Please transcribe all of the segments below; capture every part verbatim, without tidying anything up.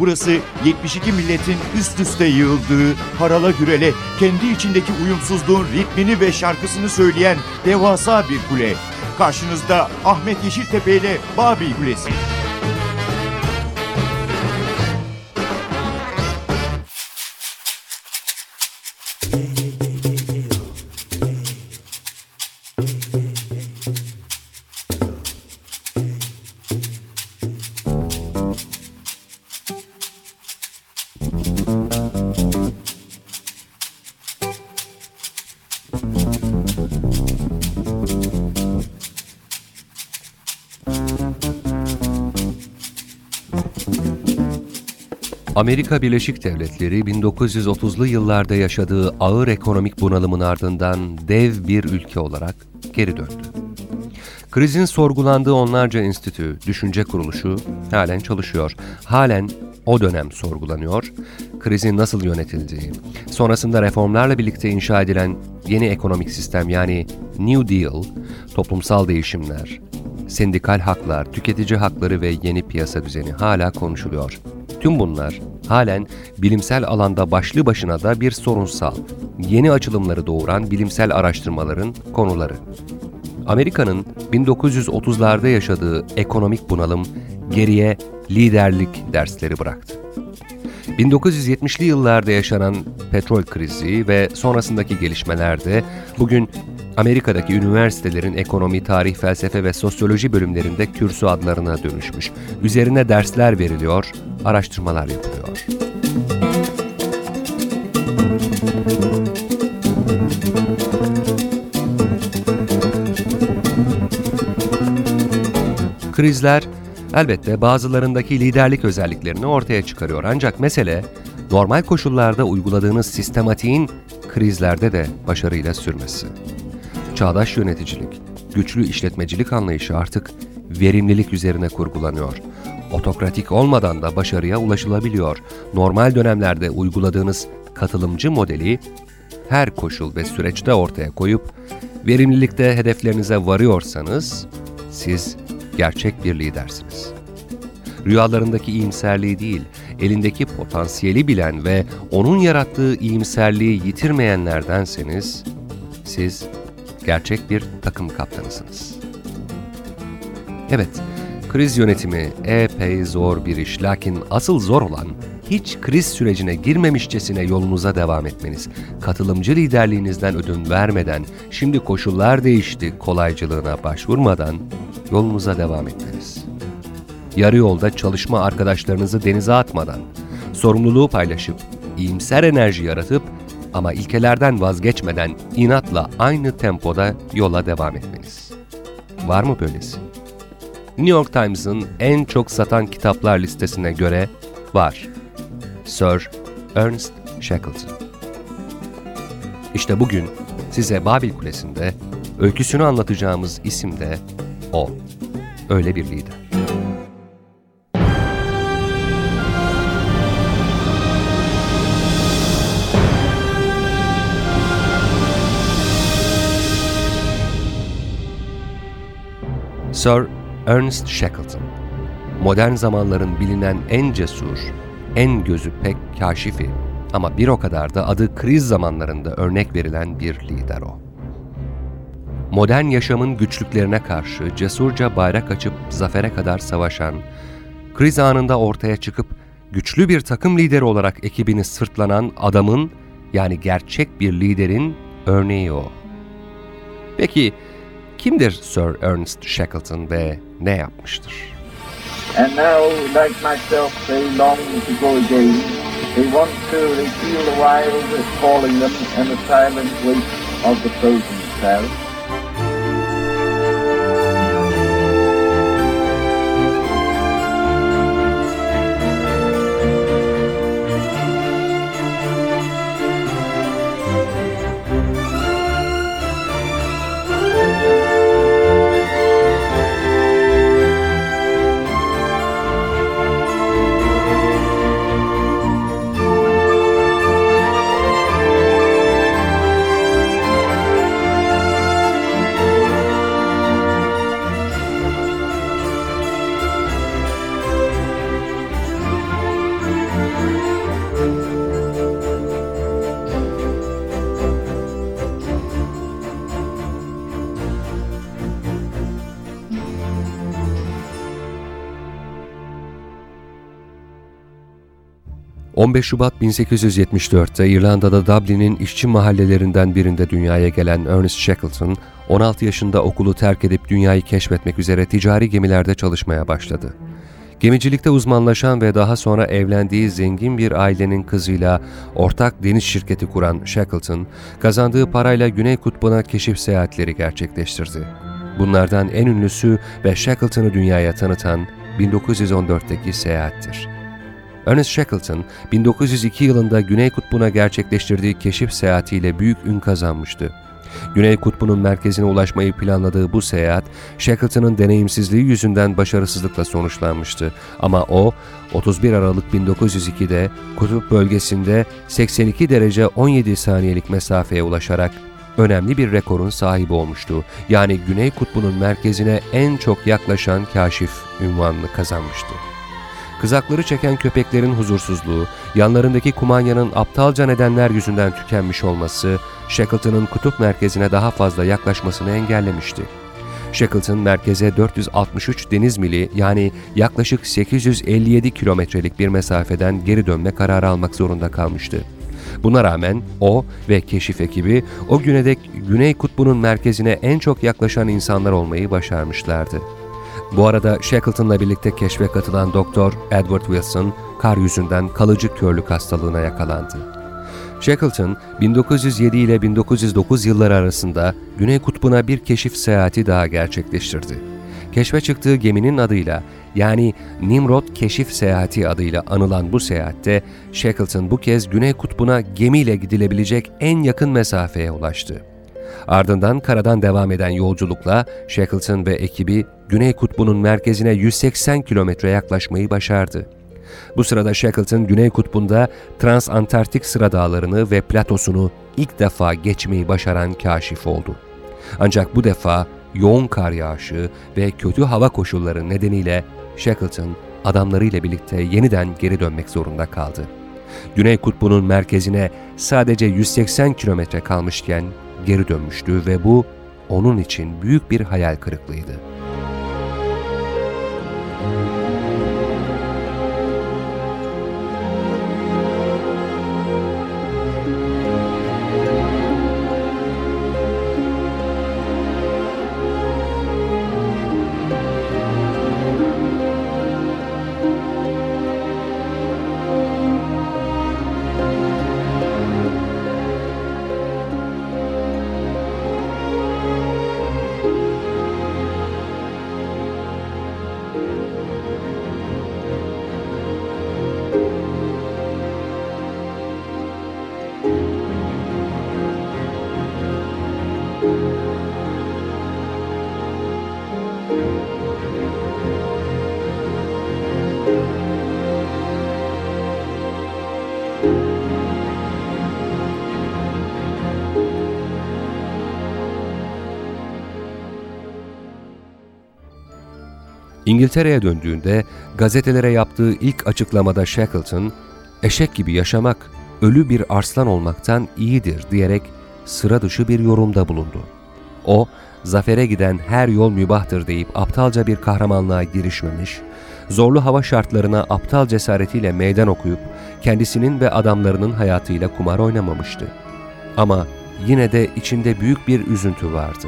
Burası yetmiş iki milletin üst üste yığıldığı, harala gürele, kendi içindeki uyumsuzluğun ritmini ve şarkısını söyleyen devasa bir kule. Karşınızda Ahmet Yeşiltepe ile Babil Kulesi. Amerika Birleşik Devletleri bin dokuz yüz otuzlu yıllarda yaşadığı ağır ekonomik bunalımın ardından dev bir ülke olarak geri döndü. Krizin sorgulandığı onlarca enstitü, düşünce kuruluşu halen çalışıyor. Halen o dönem sorgulanıyor, krizin nasıl yönetildiği, sonrasında reformlarla birlikte inşa edilen yeni ekonomik sistem yani New Deal, toplumsal değişimler, sendikal haklar, tüketici hakları ve yeni piyasa düzeni hala konuşuluyor. Tüm bunlar halen bilimsel alanda başlı başına da bir sorunsal, yeni açılımları doğuran bilimsel araştırmaların konuları. Amerika'nın bin dokuz yüz otuzlarda yaşadığı ekonomik bunalım geriye liderlik dersleri bıraktı. bin dokuz yüz yetmişli yıllarda yaşanan petrol krizi ve sonrasındaki gelişmelerde bugün Amerika'daki üniversitelerin ekonomi, tarih, felsefe ve sosyoloji bölümlerinde kürsü adlarına dönüşmüş. Üzerine dersler veriliyor, araştırmalar yapılıyor. Krizler elbette bazılarındaki liderlik özelliklerini ortaya çıkarıyor. Ancak mesele normal koşullarda uyguladığınız sistematiğin krizlerde de başarıyla sürmesi. Çağdaş yöneticilik, güçlü işletmecilik anlayışı artık verimlilik üzerine kurgulanıyor. Otokratik olmadan da başarıya ulaşılabiliyor. Normal dönemlerde uyguladığınız katılımcı modeli her koşul ve süreçte ortaya koyup verimlilikte hedeflerinize varıyorsanız siz gerçek bir lidersiniz. Rüyalarındaki iyimserliği değil, elindeki potansiyeli bilen ve onun yarattığı iyimserliği yitirmeyenlerdenseniz siz gerçek bir takım kaptanısınız. Evet, kriz yönetimi epey zor bir iş. Lakin asıl zor olan hiç kriz sürecine girmemişçesine yolunuza devam etmeniz. Katılımcı liderliğinizden ödün vermeden, şimdi koşullar değişti kolaycılığına başvurmadan yolunuza devam etmeniz. Yarı yolda çalışma arkadaşlarınızı denize atmadan, sorumluluğu paylaşıp, iyimser enerji yaratıp, ama ilkelerden vazgeçmeden inatla aynı tempoda yola devam etmeniz. Var mı böylesi? New York Times'ın en çok satan kitaplar listesine göre var. Sir Ernest Shackleton. İşte bugün size Babil Kulesi'nde öyküsünü anlatacağımız isim de o. Öyle bir lider. Sir Ernest Shackleton, modern zamanların bilinen en cesur, en gözü pek kâşifi ama bir o kadar da adı kriz zamanlarında örnek verilen bir lider o. Modern yaşamın güçlüklerine karşı cesurca bayrak açıp zafere kadar savaşan, kriz anında ortaya çıkıp güçlü bir takım lideri olarak ekibini sırtlanan adamın, yani gerçek bir liderin örneği o. Peki, kimdir Sir Ernest Shackleton ve ne yapmıştır? And now, like myself, they long to go again. They want to repeal the wild that's calling them and the silent weight of the frozen spell. on beş Şubat bin sekiz yüz yetmiş dörtte İrlanda'da Dublin'in işçi mahallelerinden birinde dünyaya gelen Ernest Shackleton, on altı yaşında okulu terk edip dünyayı keşfetmek üzere ticari gemilerde çalışmaya başladı. Gemicilikte uzmanlaşan ve daha sonra evlendiği zengin bir ailenin kızıyla ortak deniz şirketi kuran Shackleton, kazandığı parayla Güney Kutbu'na keşif seyahatleri gerçekleştirdi. Bunlardan en ünlüsü ve Shackleton'ı dünyaya tanıtan bin dokuz yüz on dörtteki seyahattir. Ernest Shackleton, bin dokuz yüz iki yılında Güney Kutbu'na gerçekleştirdiği keşif seyahatiyle büyük ün kazanmıştı. Güney Kutbu'nun merkezine ulaşmayı planladığı bu seyahat, Shackleton'ın deneyimsizliği yüzünden başarısızlıkla sonuçlanmıştı. Ama o, otuz bir Aralık bin dokuz yüz ikide kutup bölgesinde seksen iki derece on yedi saniyelik mesafeye ulaşarak önemli bir rekorun sahibi olmuştu. Yani Güney Kutbu'nun merkezine en çok yaklaşan kaşif unvanını kazanmıştı. Kızakları çeken köpeklerin huzursuzluğu, yanlarındaki kumanyanın aptalca nedenler yüzünden tükenmiş olması, Shackleton'ın kutup merkezine daha fazla yaklaşmasını engellemişti. Shackleton merkeze dört yüz altmış üç deniz mili yani yaklaşık sekiz yüz elli yedi kilometrelik bir mesafeden geri dönme kararı almak zorunda kalmıştı. Buna rağmen o ve keşif ekibi o güne dek Güney Kutbu'nun merkezine en çok yaklaşan insanlar olmayı başarmışlardı. Bu arada Shackleton'la birlikte keşfe katılan Doktor Edward Wilson, kar yüzünden kalıcı körlük hastalığına yakalandı. Shackleton, bin dokuz yüz yedi ile bin dokuz yüz dokuz yılları arasında Güney Kutbu'na bir keşif seyahati daha gerçekleştirdi. Keşfe çıktığı geminin adıyla, yani Nimrod Keşif Seyahati adıyla anılan bu seyahatte, Shackleton bu kez Güney Kutbu'na gemiyle gidilebilecek en yakın mesafeye ulaştı. Ardından karadan devam eden yolculukla Shackleton ve ekibi Güney Kutbu'nun merkezine yüz seksen kilometre yaklaşmayı başardı. Bu sırada Shackleton Güney Kutbu'nda Transantarktik Sıra Dağlarını ve Platos'unu ilk defa geçmeyi başaran kaşif oldu. Ancak bu defa yoğun kar yağışı ve kötü hava koşulları nedeniyle Shackleton adamlarıyla birlikte yeniden geri dönmek zorunda kaldı. Güney Kutbu'nun merkezine sadece yüz seksen kilometre kalmışken geri dönmüştü ve bu onun için büyük bir hayal kırıklığıydı. İngiltere'ye döndüğünde gazetelere yaptığı ilk açıklamada Shackleton, "Eşek gibi yaşamak, ölü bir arslan olmaktan iyidir" diyerek sıra dışı bir yorumda bulundu. O, zafere giden her yol mübahtır deyip aptalca bir kahramanlığa girişmemiş, zorlu hava şartlarına aptal cesaretiyle meydan okuyup kendisinin ve adamlarının hayatıyla kumar oynamamıştı. Ama yine de içinde büyük bir üzüntü vardı.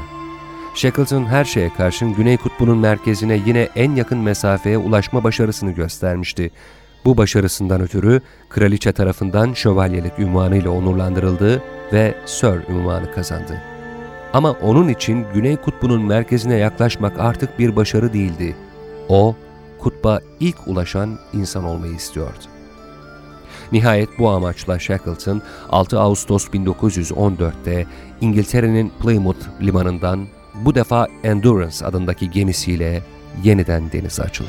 Shackleton her şeye karşın Güney Kutbu'nun merkezine yine en yakın mesafeye ulaşma başarısını göstermişti. Bu başarısından ötürü kraliçe tarafından şövalyelik unvanıyla onurlandırıldı ve Sir unvanı kazandı. Ama onun için Güney Kutbu'nun merkezine yaklaşmak artık bir başarı değildi. O, kutba ilk ulaşan insan olmayı istiyordu. Nihayet bu amaçla Shackleton, altı Ağustos bin dokuz yüz on dörtte İngiltere'nin Plymouth limanından bu defa Endurance adındaki gemisiyle yeniden denize açıldı.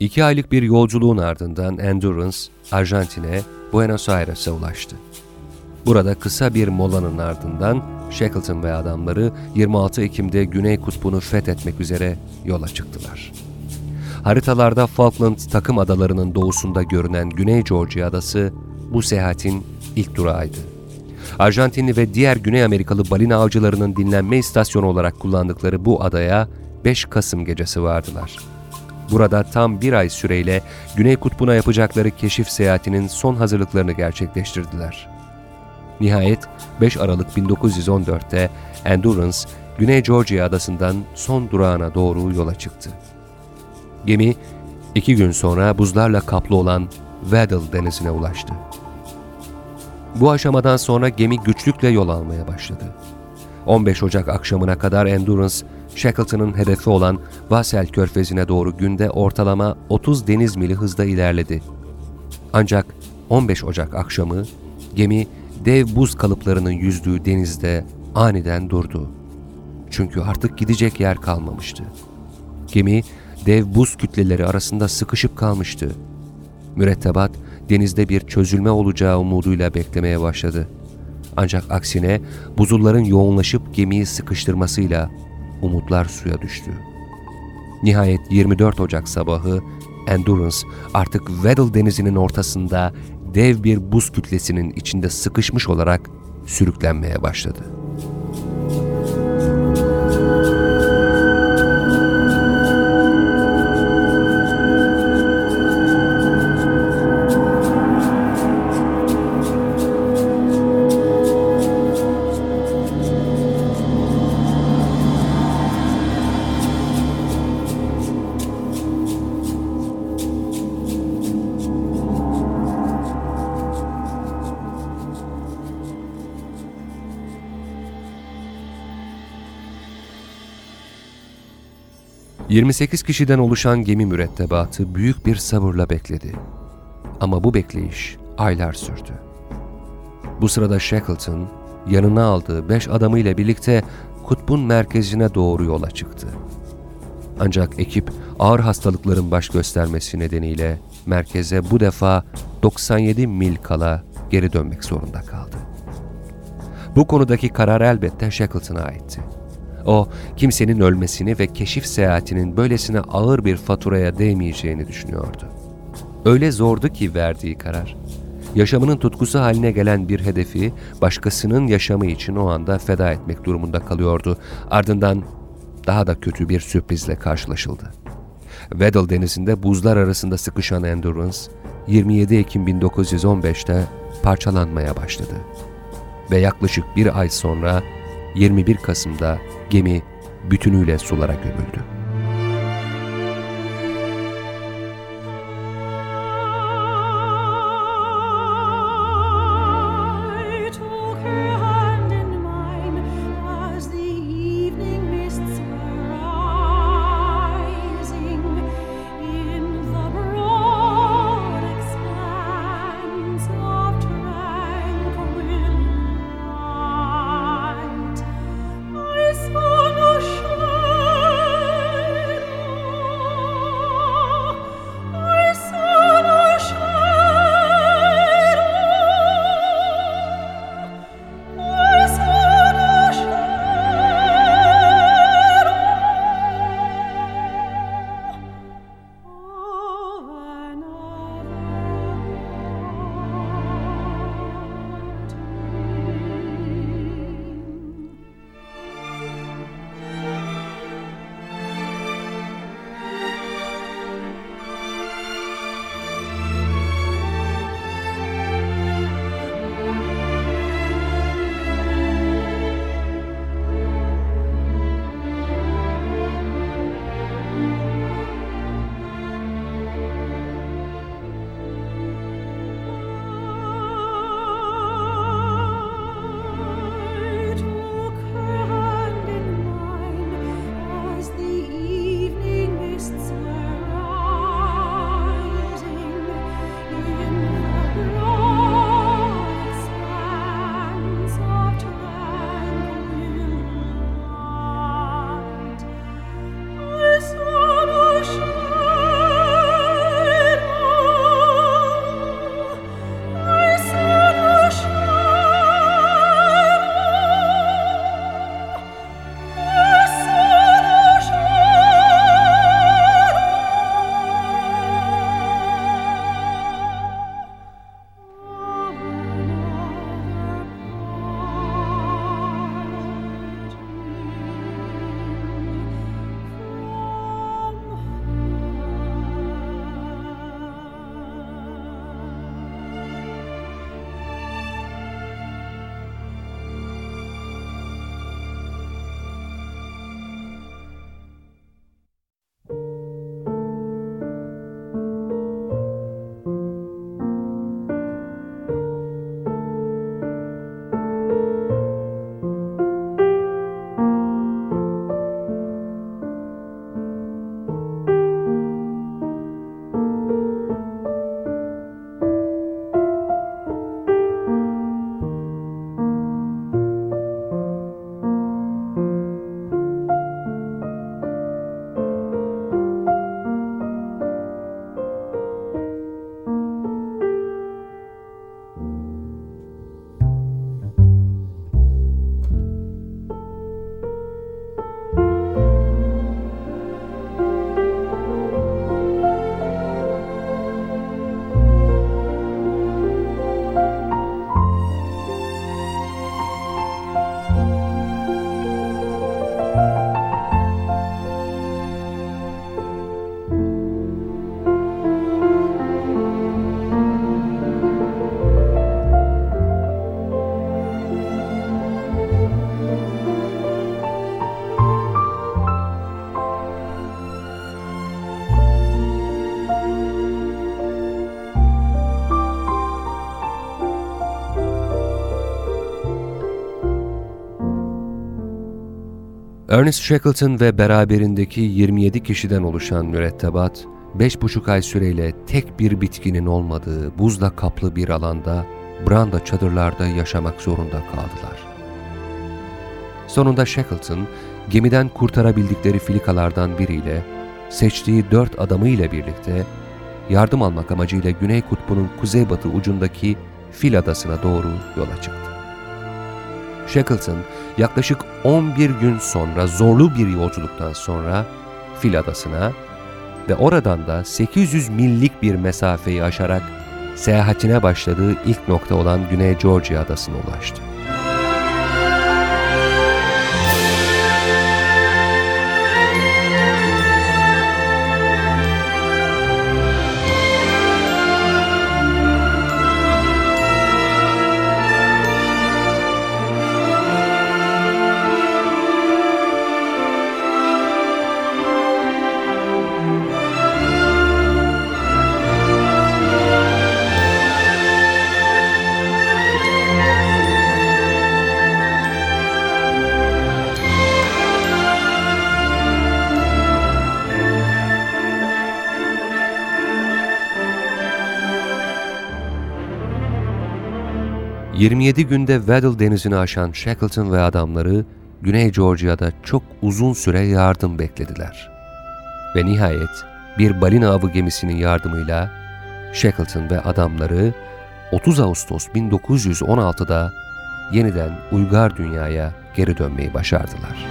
İki aylık bir yolculuğun ardından Endurance, Arjantin'e, Buenos Aires'e ulaştı. Burada kısa bir molanın ardından Shackleton ve adamları yirmi altı Ekim'de Güney Kutbu'nu fethetmek üzere yola çıktılar. Haritalarda Falkland takım adalarının doğusunda görünen Güney Georgia Adası bu seyahatin ilk durağıydı. Arjantinli ve diğer Güney Amerikalı balina avcılarının dinlenme istasyonu olarak kullandıkları bu adaya beş Kasım gecesi vardılar. Burada tam bir ay süreyle Güney Kutbu'na yapacakları keşif seyahatinin son hazırlıklarını gerçekleştirdiler. Nihayet beş Aralık bin dokuz yüz on dört'te Endurance, Güney Georgia adasından son durağına doğru yola çıktı. Gemi, iki gün sonra buzlarla kaplı olan Weddell denizine ulaştı. Bu aşamadan sonra gemi güçlükle yol almaya başladı. on beş Ocak akşamına kadar Endurance, Shackleton'ın hedefi olan Vassel Körfezi'ne doğru günde ortalama otuz deniz mili hızda ilerledi. Ancak on beş Ocak akşamı gemi dev buz kalıplarının yüzdüğü denizde aniden durdu. Çünkü artık gidecek yer kalmamıştı. Gemi dev buz kütleleri arasında sıkışıp kalmıştı. Mürettebat denizde bir çözülme olacağı umuduyla beklemeye başladı. Ancak aksine buzulların yoğunlaşıp gemiyi sıkıştırmasıyla umutlar suya düştü. Nihayet yirmi dört Ocak sabahı Endurance artık Weddell denizinin ortasında dev bir buz kütlesinin içinde sıkışmış olarak sürüklenmeye başladı. yirmi sekiz kişiden oluşan gemi mürettebatı büyük bir sabırla bekledi. Ama bu bekleyiş aylar sürdü. Bu sırada Shackleton, yanına aldığı beş adamıyla birlikte kutbun merkezine doğru yola çıktı. Ancak ekip ağır hastalıkların baş göstermesi nedeniyle merkeze bu defa doksan yedi mil kala geri dönmek zorunda kaldı. Bu konudaki karar elbette Shackleton'a aitti. O, kimsenin ölmesini ve keşif seyahatinin böylesine ağır bir faturaya değmeyeceğini düşünüyordu. Öyle zordu ki verdiği karar. Yaşamının tutkusu haline gelen bir hedefi başkasının yaşamı için o anda feda etmek durumunda kalıyordu. Ardından daha da kötü bir sürprizle karşılaşıldı. Weddell denizinde buzlar arasında sıkışan Endurance, yirmi yedi Ekim bin dokuz yüz on beş'te parçalanmaya başladı. Ve yaklaşık bir ay sonra yirmi bir Kasım'da gemi bütünüyle sulara gömüldü. Ernest Shackleton ve beraberindeki yirmi yedi kişiden oluşan mürettebat, beş buçuk ay süreyle tek bir bitkinin olmadığı buzla kaplı bir alanda, branda çadırlarda yaşamak zorunda kaldılar. Sonunda Shackleton, gemiden kurtarabildikleri filikalardan biriyle, seçtiği dört adamı ile birlikte, yardım almak amacıyla Güney Kutbu'nun kuzeybatı ucundaki Fil Adası'na doğru yola çıktı. Shackleton, yaklaşık on bir gün sonra zorlu bir yolculuktan sonra Fil Adası'na ve oradan da sekiz yüz millik bir mesafeyi aşarak seyahatine başladığı ilk nokta olan Güney Georgia Adası'na ulaştı. yirmi yedi günde Weddell denizini aşan Shackleton ve adamları Güney Georgia'da çok uzun süre yardım beklediler. Ve nihayet bir balina avı gemisinin yardımıyla Shackleton ve adamları otuz Ağustos bin dokuz yüz on altıda yeniden uygar dünyaya geri dönmeyi başardılar.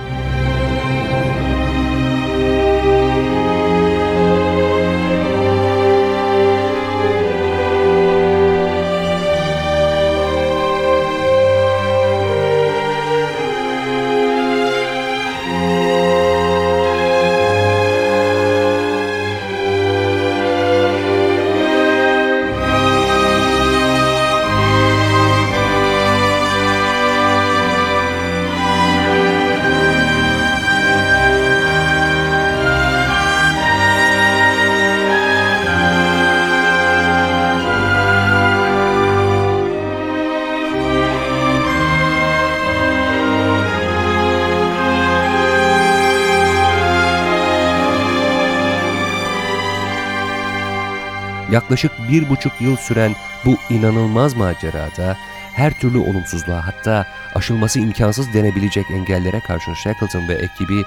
Yaklaşık bir buçuk yıl süren bu inanılmaz macerada her türlü olumsuzluğa, hatta aşılması imkansız denebilecek engellere karşı Shackleton ve ekibi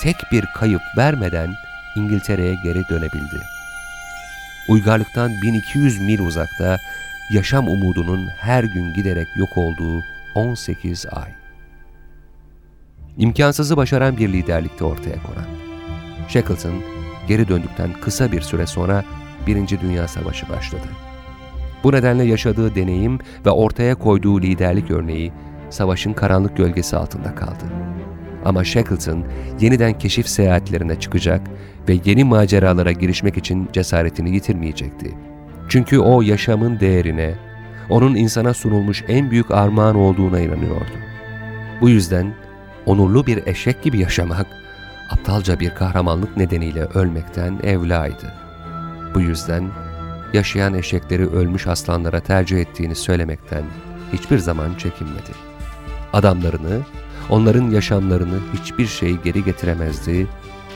tek bir kayıp vermeden İngiltere'ye geri dönebildi. Uygarlıktan bin iki yüz mil uzakta yaşam umudunun her gün giderek yok olduğu on sekiz ay. İmkansızı başaran bir liderlikte ortaya konan Shackleton geri döndükten kısa bir süre sonra Birinci Dünya Savaşı başladı. Bu nedenle yaşadığı deneyim ve ortaya koyduğu liderlik örneği savaşın karanlık gölgesi altında kaldı. Ama Shackleton yeniden keşif seyahatlerine çıkacak ve yeni maceralara girişmek için cesaretini yitirmeyecekti. Çünkü o yaşamın değerine, onun insana sunulmuş en büyük armağan olduğuna inanıyordu. Bu yüzden onurlu bir eşek gibi yaşamak, aptalca bir kahramanlık nedeniyle ölmekten evlaydı. Bu yüzden yaşayan eşekleri ölmüş aslanlara tercih ettiğini söylemekten hiçbir zaman çekinmedi. Adamlarını, onların yaşamlarını hiçbir şey geri getiremezdi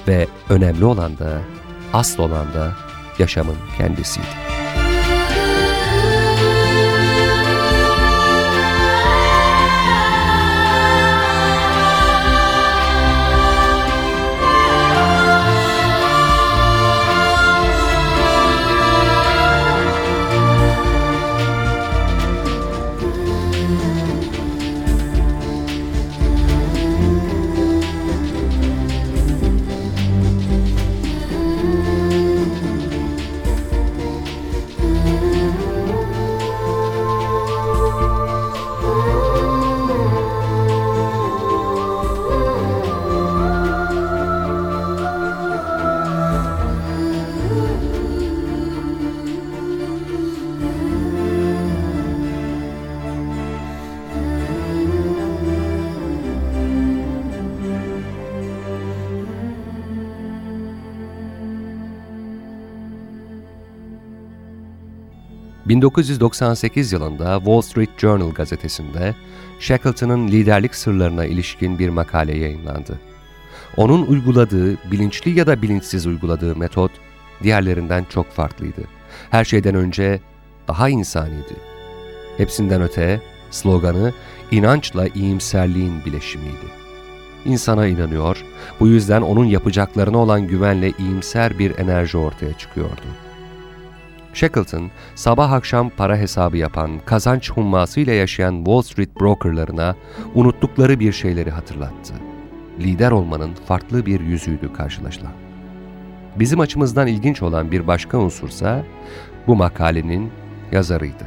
ve önemli olan da, asıl olan da yaşamın kendisiydi. bin dokuz yüz doksan sekiz yılında Wall Street Journal gazetesinde Shackleton'ın liderlik sırlarına ilişkin bir makale yayınlandı. Onun uyguladığı, bilinçli ya da bilinçsiz uyguladığı metot diğerlerinden çok farklıydı. Her şeyden önce daha insaniydi. Hepsinden öte sloganı inançla iyimserliğin bileşimiydi. İnsana inanıyor, bu yüzden onun yapacaklarına olan güvenle iyimser bir enerji ortaya çıkıyordu. Shackleton, sabah akşam para hesabı yapan, kazanç hummasıyla yaşayan Wall Street brokerlarına unuttukları bir şeyleri hatırlattı. Lider olmanın farklı bir yüzüydü karşılaşılan. Bizim açımızdan ilginç olan bir başka unsursa bu makalenin yazarıydı.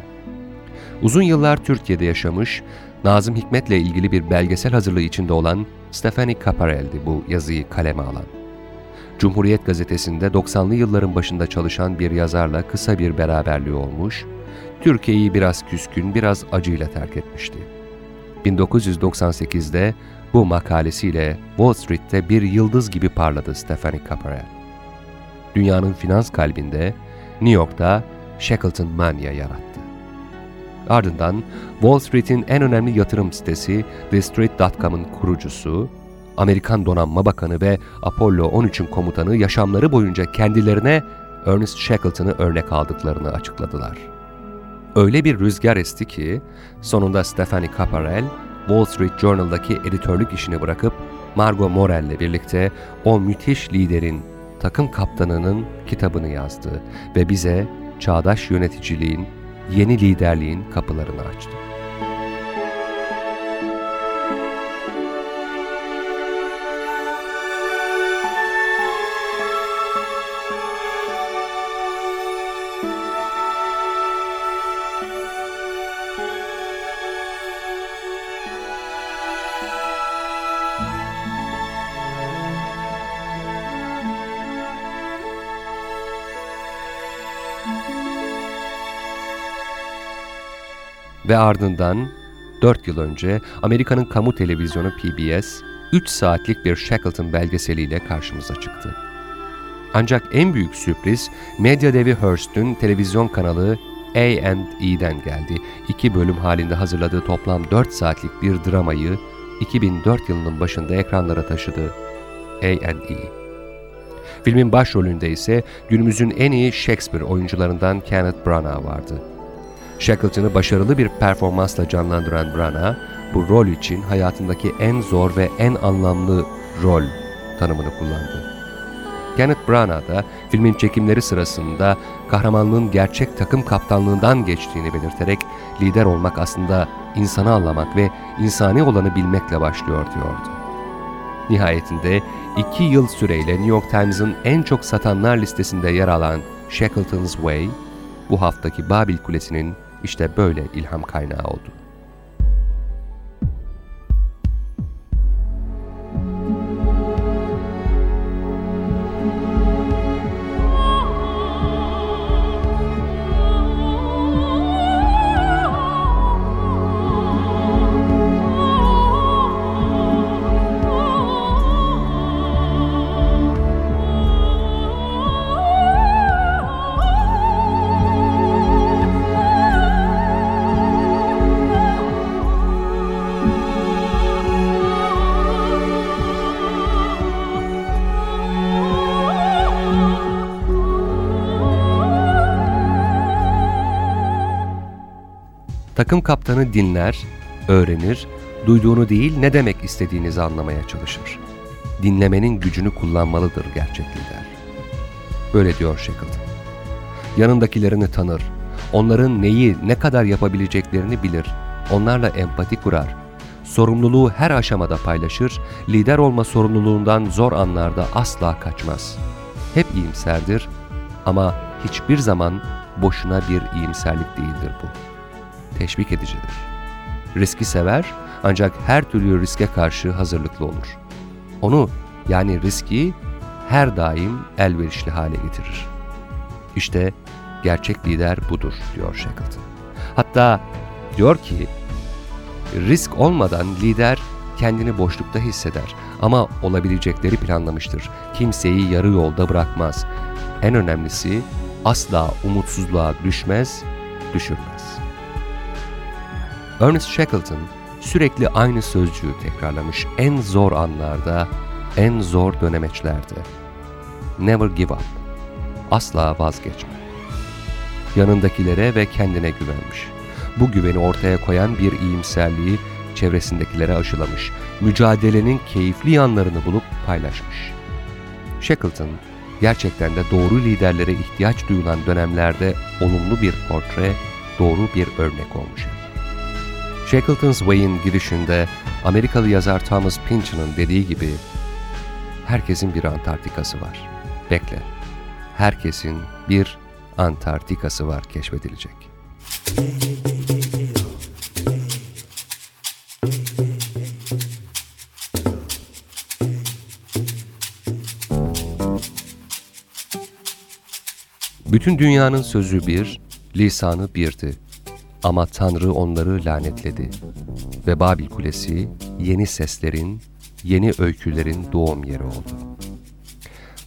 Uzun yıllar Türkiye'de yaşamış, Nazım Hikmet'le ilgili bir belgesel hazırlığı içinde olan Stephanie Capparell'di bu yazıyı kaleme alan. Cumhuriyet Gazetesi'nde doksanlı yılların başında çalışan bir yazarla kısa bir beraberliği olmuş, Türkiye'yi biraz küskün, biraz acıyla terk etmişti. bin dokuz yüz doksan sekizde bu makalesiyle Wall Street'te bir yıldız gibi parladı Stephanie Capparell. Dünyanın finans kalbinde, New York'ta Shackleton Mania yarattı. Ardından Wall Street'in en önemli yatırım sitesi The Street nokta com'un kurucusu, Amerikan Donanma Bakanı ve Apollo on üçün komutanı yaşamları boyunca kendilerine Ernest Shackleton'ı örnek aldıklarını açıkladılar. Öyle bir rüzgar esti ki sonunda Stephanie Capparell, Wall Street Journal'daki editörlük işini bırakıp Margot Morel'le birlikte o müthiş liderin, takım kaptanının kitabını yazdı ve bize çağdaş yöneticiliğin, yeni liderliğin kapılarını açtı. Ve ardından dört yıl önce Amerika'nın kamu televizyonu P B S üç saatlik bir Shackleton belgeseliyle karşımıza çıktı. Ancak en büyük sürpriz medya devi Hearst'ün televizyon kanalı A and E'den geldi. İki bölüm halinde hazırladığı toplam dört saatlik bir dramayı iki bin dört yılının başında ekranlara taşıdı A and E. Filmin başrolünde ise günümüzün en iyi Shakespeare oyuncularından Kenneth Branagh vardı. Shackleton'ı başarılı bir performansla canlandıran Branagh, bu rol için hayatındaki en zor ve en anlamlı rol tanımını kullandı. Kenneth Branagh da filmin çekimleri sırasında kahramanlığın gerçek takım kaptanlığından geçtiğini belirterek lider olmak aslında insanı anlamak ve insani olanı bilmekle başlıyor diyordu. Nihayetinde iki yıl süreyle New York Times'ın en çok satanlar listesinde yer alan Shackleton's Way, bu haftaki Babil Kulesi'nin işte böyle ilham kaynağı oldu. Takım kaptanı dinler, öğrenir, duyduğunu değil ne demek istediğinizi anlamaya çalışır. Dinlemenin gücünü kullanmalıdır gerçek lider. Böyle diyor Shackleton. Yanındakilerini tanır, onların neyi, ne kadar yapabileceklerini bilir, onlarla empati kurar, sorumluluğu her aşamada paylaşır, lider olma sorumluluğundan zor anlarda asla kaçmaz. Hep iyimserdir ama hiçbir zaman boşuna bir iyimserlik değildir bu. Teşvik edicidir. Riski sever ancak her türlü riske karşı hazırlıklı olur. Onu yani riski her daim elverişli hale getirir. İşte gerçek lider budur diyor Shackleton. Hatta diyor ki risk olmadan lider kendini boşlukta hisseder ama olabilecekleri planlamıştır. Kimseyi yarı yolda bırakmaz. En önemlisi asla umutsuzluğa düşmez, düşürmez. Ernest Shackleton sürekli aynı sözcüğü tekrarlamış, en zor anlarda, en zor dönemeçlerdi. Never give up. Asla vazgeçme. Yanındakilere ve kendine güvenmiş. Bu güveni ortaya koyan bir iyimserliği çevresindekilere aşılamış. Mücadelenin keyifli yanlarını bulup paylaşmış. Shackleton, gerçekten de doğru liderlere ihtiyaç duyulan dönemlerde olumlu bir portre, doğru bir örnek olmuş. Shackleton's Way'in girişinde Amerikalı yazar Thomas Pynchon'un dediği gibi, herkesin bir Antarktikası var. Bekle, herkesin bir Antarktikası var keşfedilecek. Bütün dünyanın sözü bir, lisanı birdi. Ama Tanrı onları lanetledi. Ve Babil Kulesi yeni seslerin, yeni öykülerin doğum yeri oldu.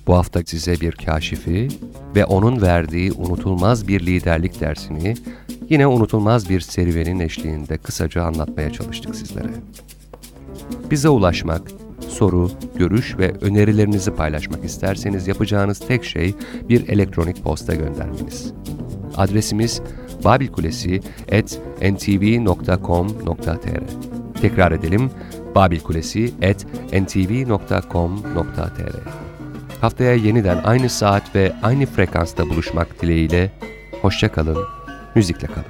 Bu hafta size bir kaşifi ve onun verdiği unutulmaz bir liderlik dersini yine unutulmaz bir serüvenin eşliğinde kısaca anlatmaya çalıştık sizlere. Bize ulaşmak, soru, görüş ve önerilerinizi paylaşmak isterseniz yapacağınız tek şey bir elektronik posta göndermeniz. Adresimiz babilkulesi at n t v nokta com nokta t r. Tekrar edelim, babilkulesi at n t v nokta com nokta t r. Haftaya yeniden aynı saat ve aynı frekansta buluşmak dileğiyle, hoşça kalın, müzikle kalın.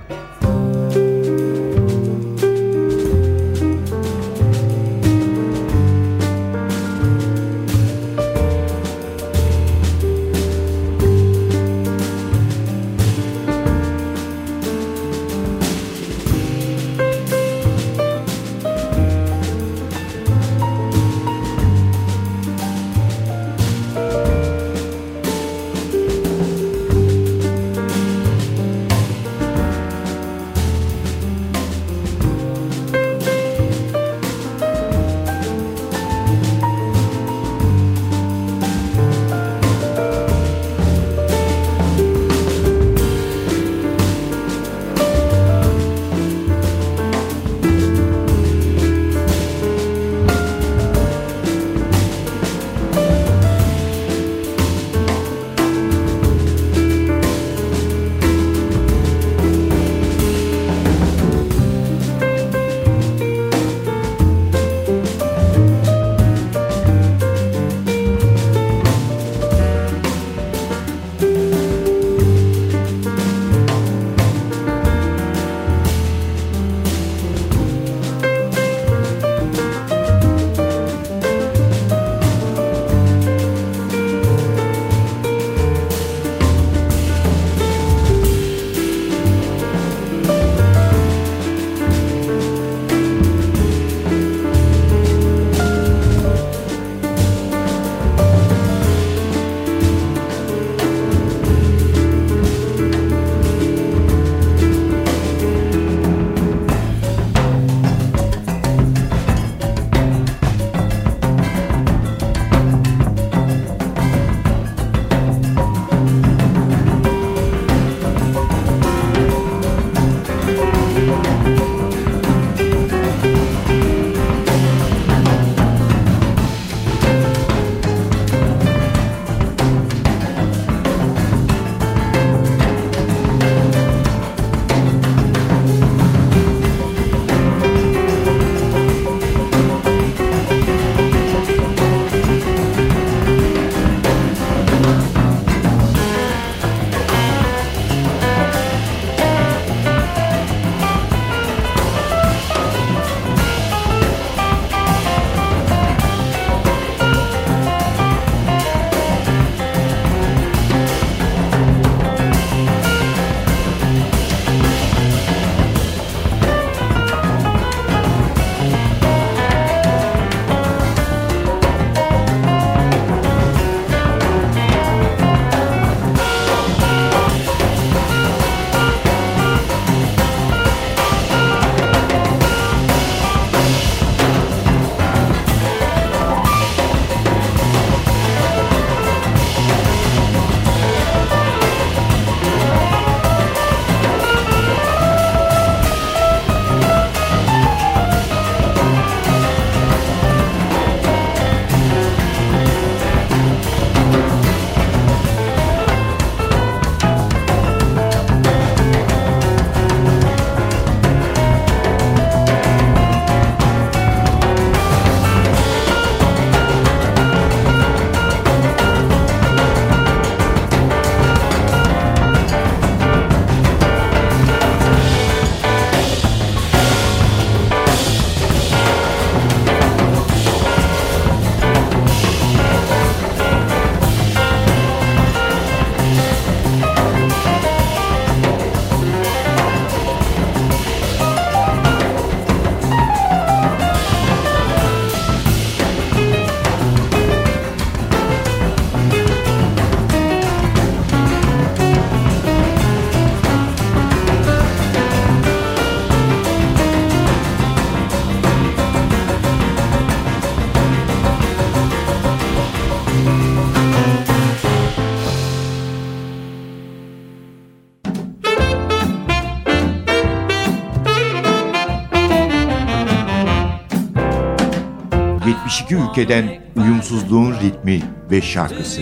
yetmiş iki ülkeden uyumsuzluğun ritmi ve şarkısı.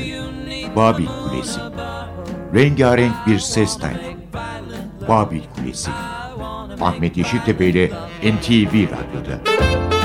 Babil Kulesi. Rengarenk bir ses tayfı. Babil Kulesi. Ahmet Yeşiltepe ile N T V Radyo'da.